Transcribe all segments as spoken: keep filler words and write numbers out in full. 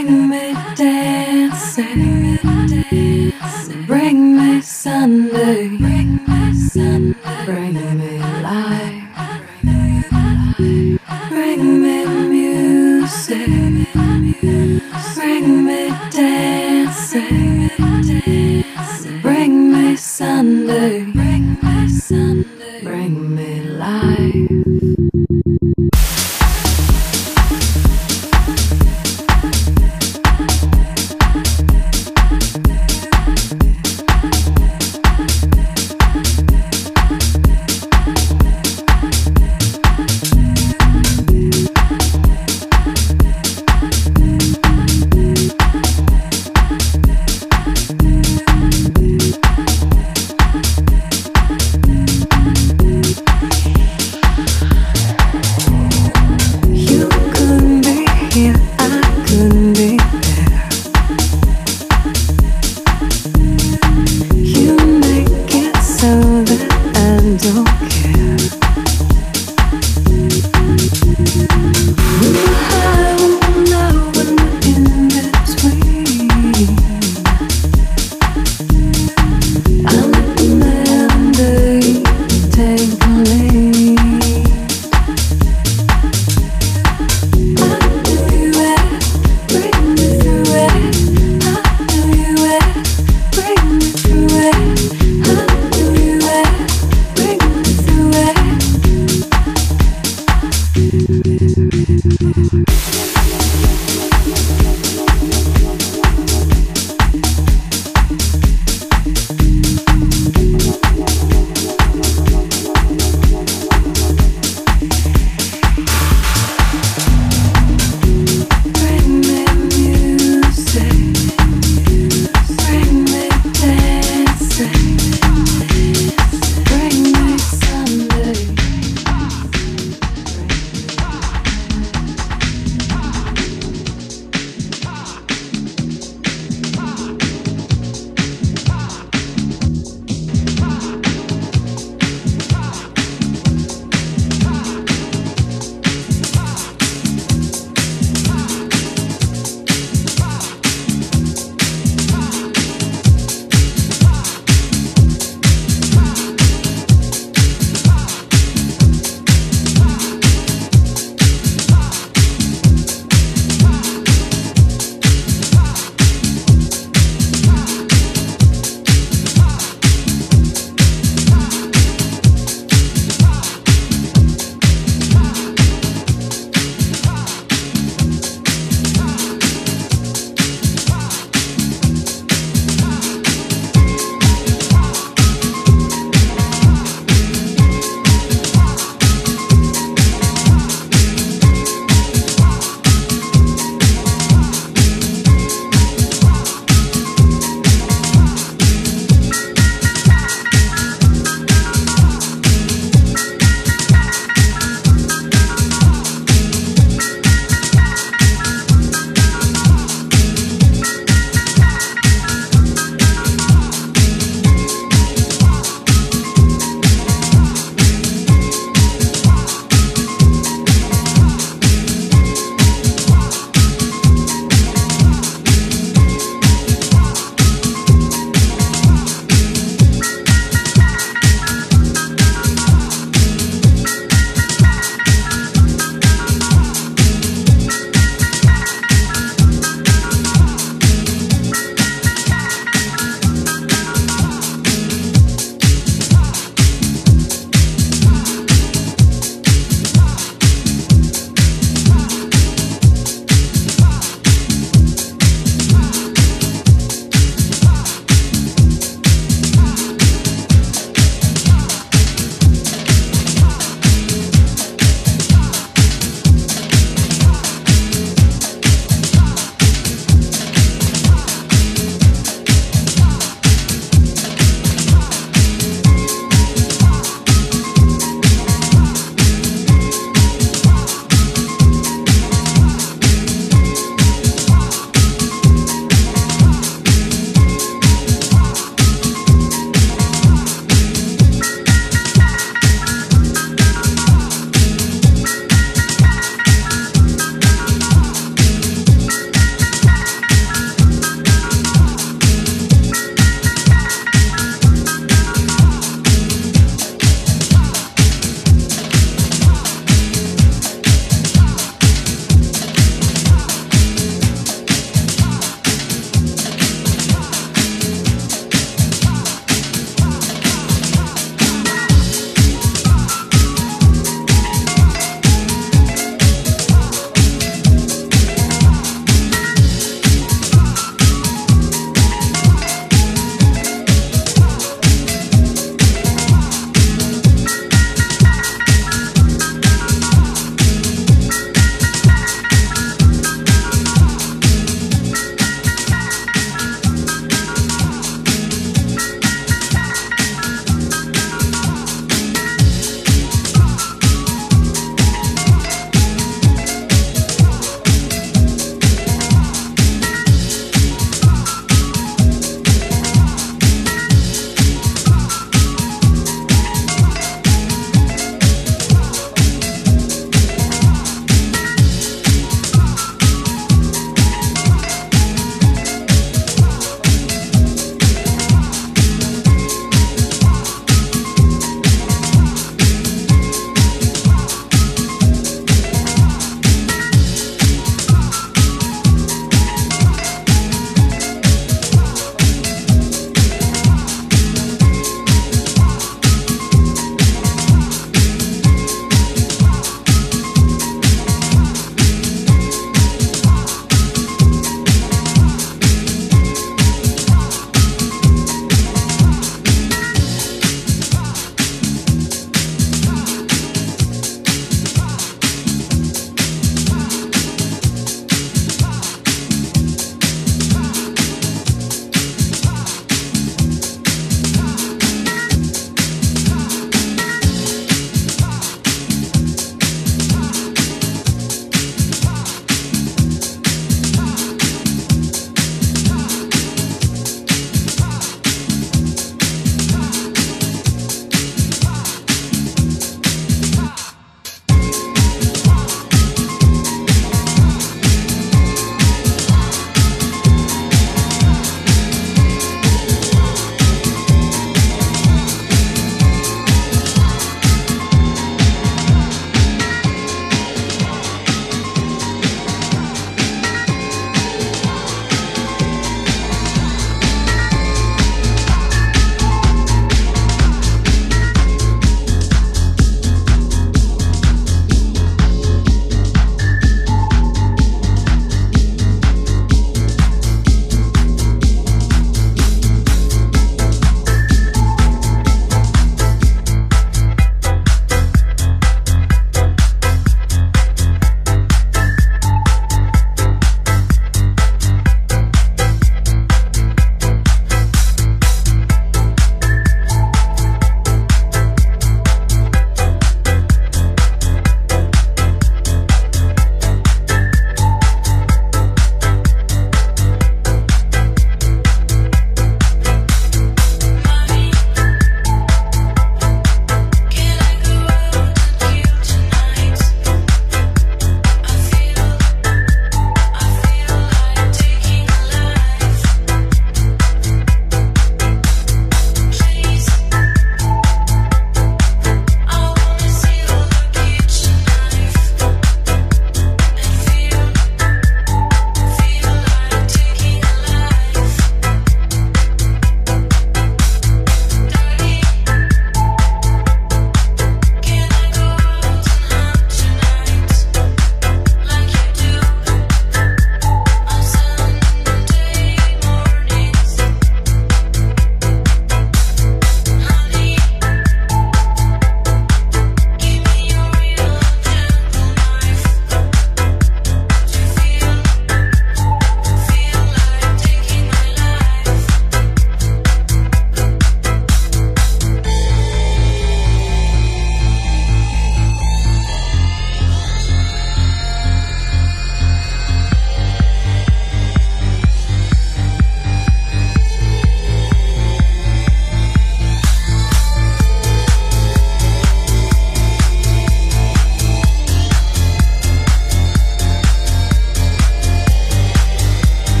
Bring me dancing, bring me Sunday, bring me Sunday, bring me life, bring me music, bring me dancing, bring me Sunday, bring me Sunday, bring me life.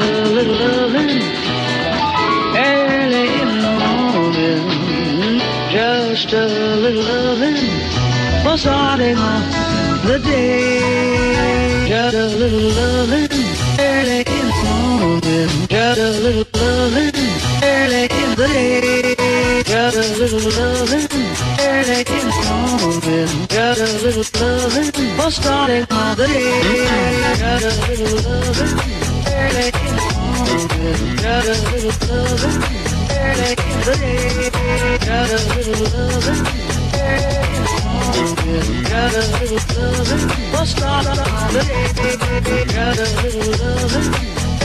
a little loving early in the morning, just a little loving for starting off the day. Just a little loving early in the morning, just a little loving early in the day. Just a little loving early in the morning, just a little loving for starting off the day. Just a little loving early in the morning, got a little loving early in the day. Got a little loving early in the morning, got a little loving for starting off the day. Got a little loving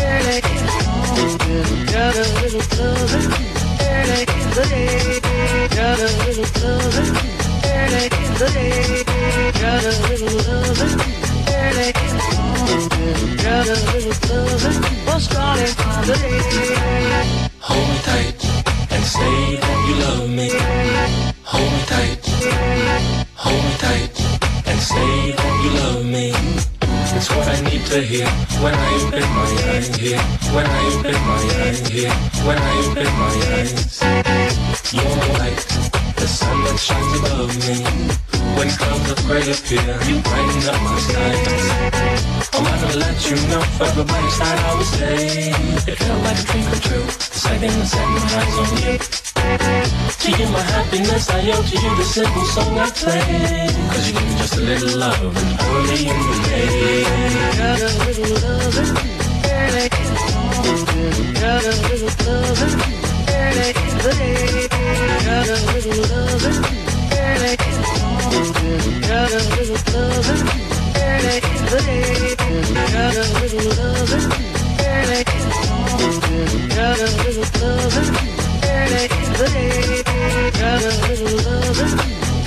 early in the morning, got a little loving early in the day. Got a little loving early in the day. Got a little loving early in the morning, got a little loving for starting off the day. Hold me tight and say that you love me. Hold me tight, hold me tight and say that you love me. It's what I need to hear when I open my eyes here. When I open my eyes here. When I open my eyes, you're like the sun that shines above me. When clouds of gray appear, you brighten up my skies. I wanna let you know for the bright side I would say it felt like a dream come true, the second and set my eyes on you. To you my happiness, I owe to you the simple song I play. Cause you give me just a little love and early in the day. Got a little loving, early in the morning. Got a little loving, early in the day. Got a little loving, early in the morning. Got a little loving early in the day, got a little loving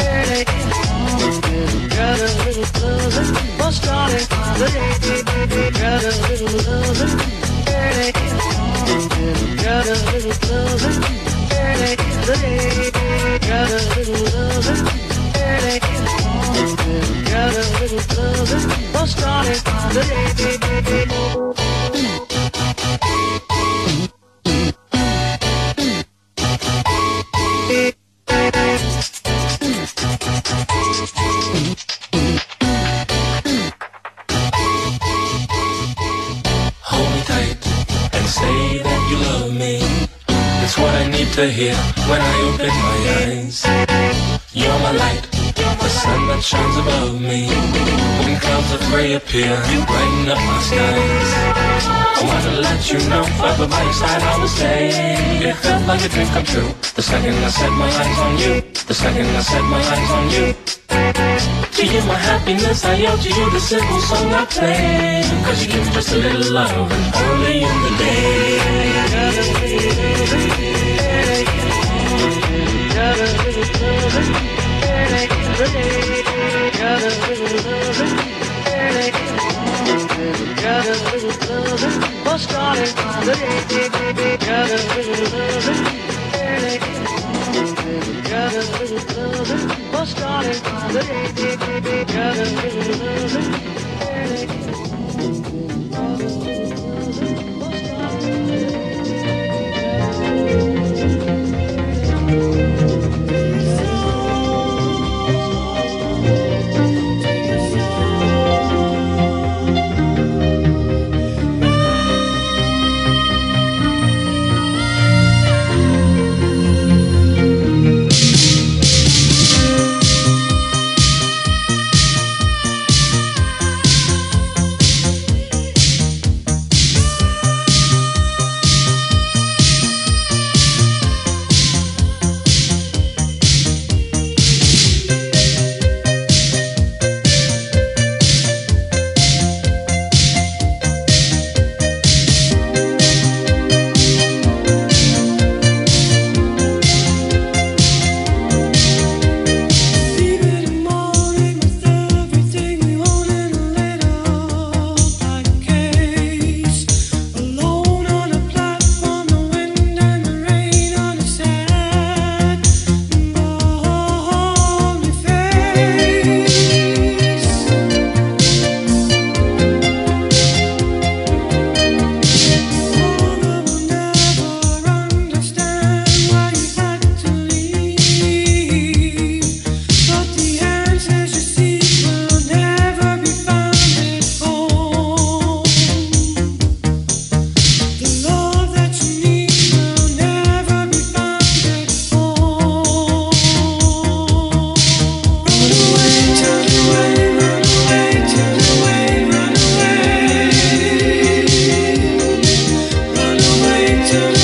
early in the morning, got a little loving early in the day, got a little loving early in the morning, got a little loving for starting the day, got a little loving early in the morning, got a little loving early in the day, got a little loving early in the morning. Got a little loving for starting off the day. Hold me tight and say that you love me. It's what I need to hear when I open my eyes. You're my light, the sun that shines above me. When clouds of grey appear, you brighten up my skies. I wanna let you know for the bright side I was saying it felt like a dream come true, the second I set my eyes on you. The second I set my eyes on you. To you my happiness, I owe to you the simple song I play. Cause you give me just a little love and early in the day. Got a little loving, got a little loving early in the day, got a little loving early in the morning, got a little loving for starting off the day. Got a little loving early in the morning, got a little loving for starting off the day. Got a little loving early in the morning, got a little loving for starting the day. Never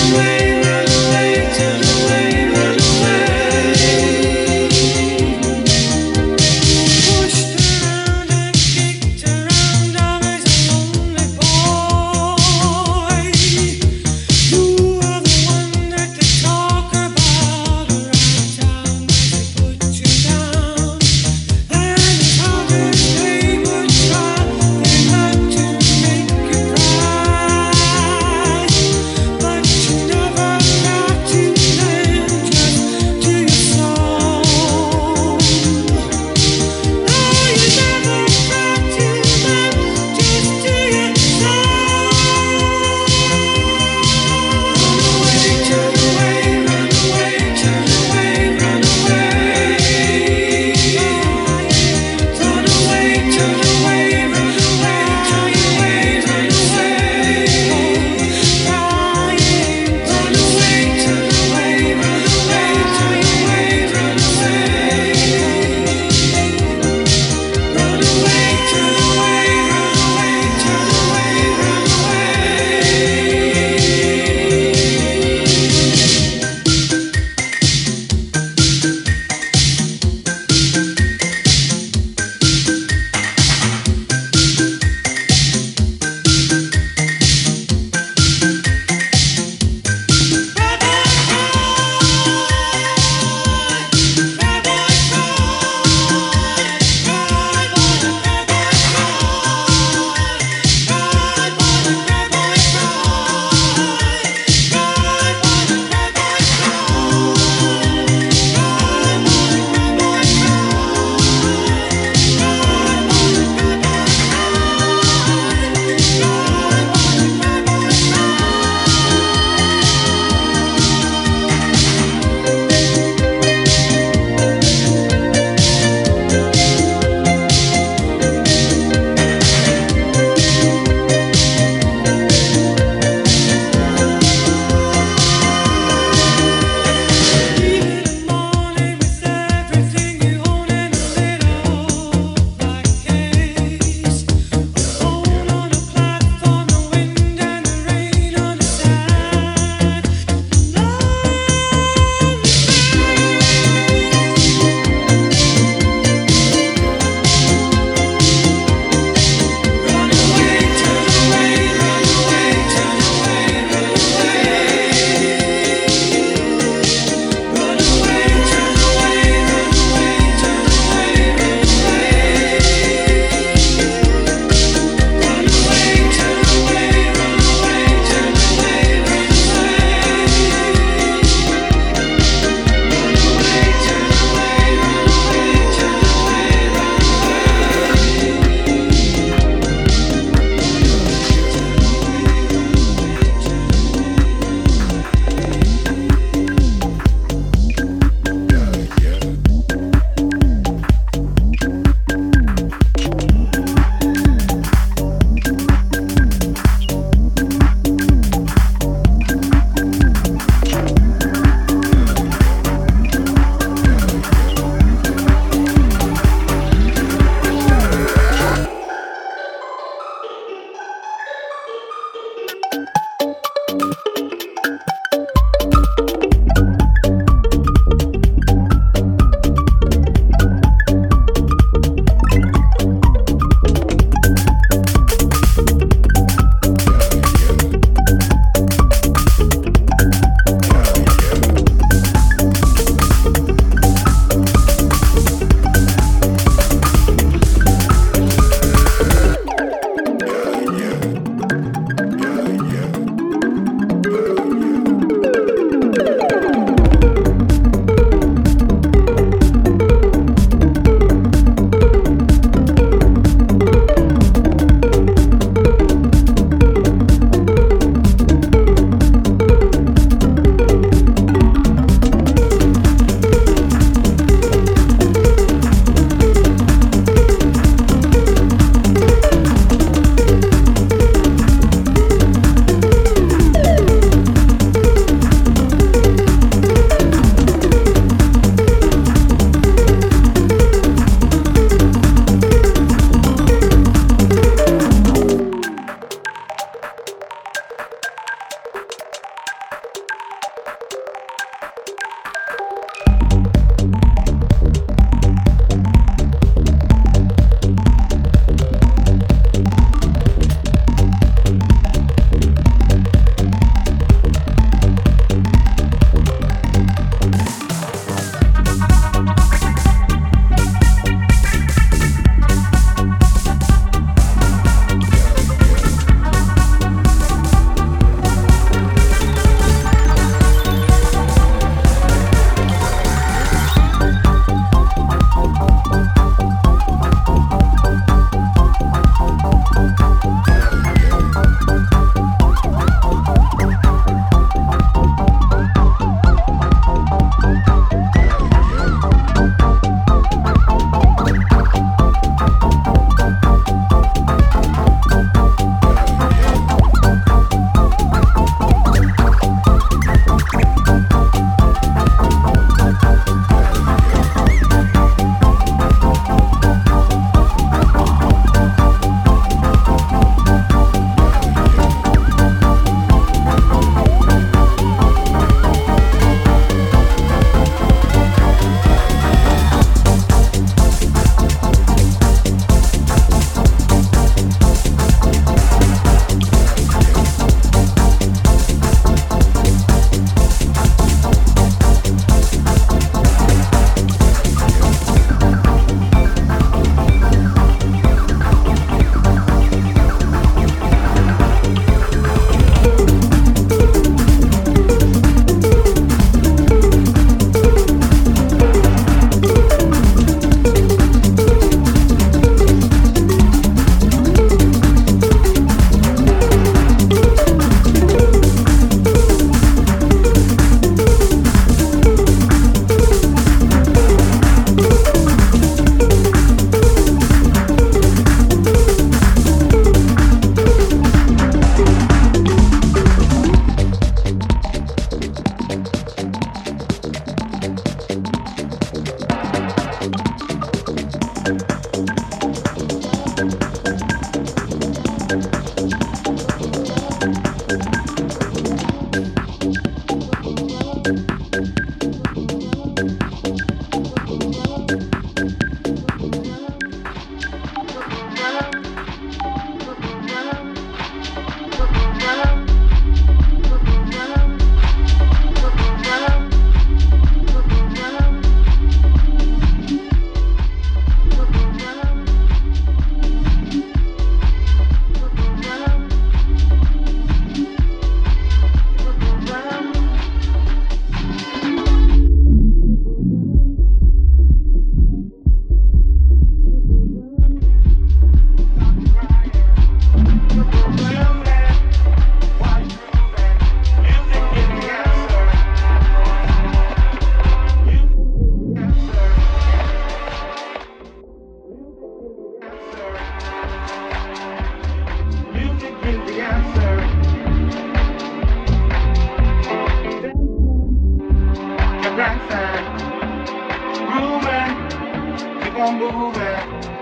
moving.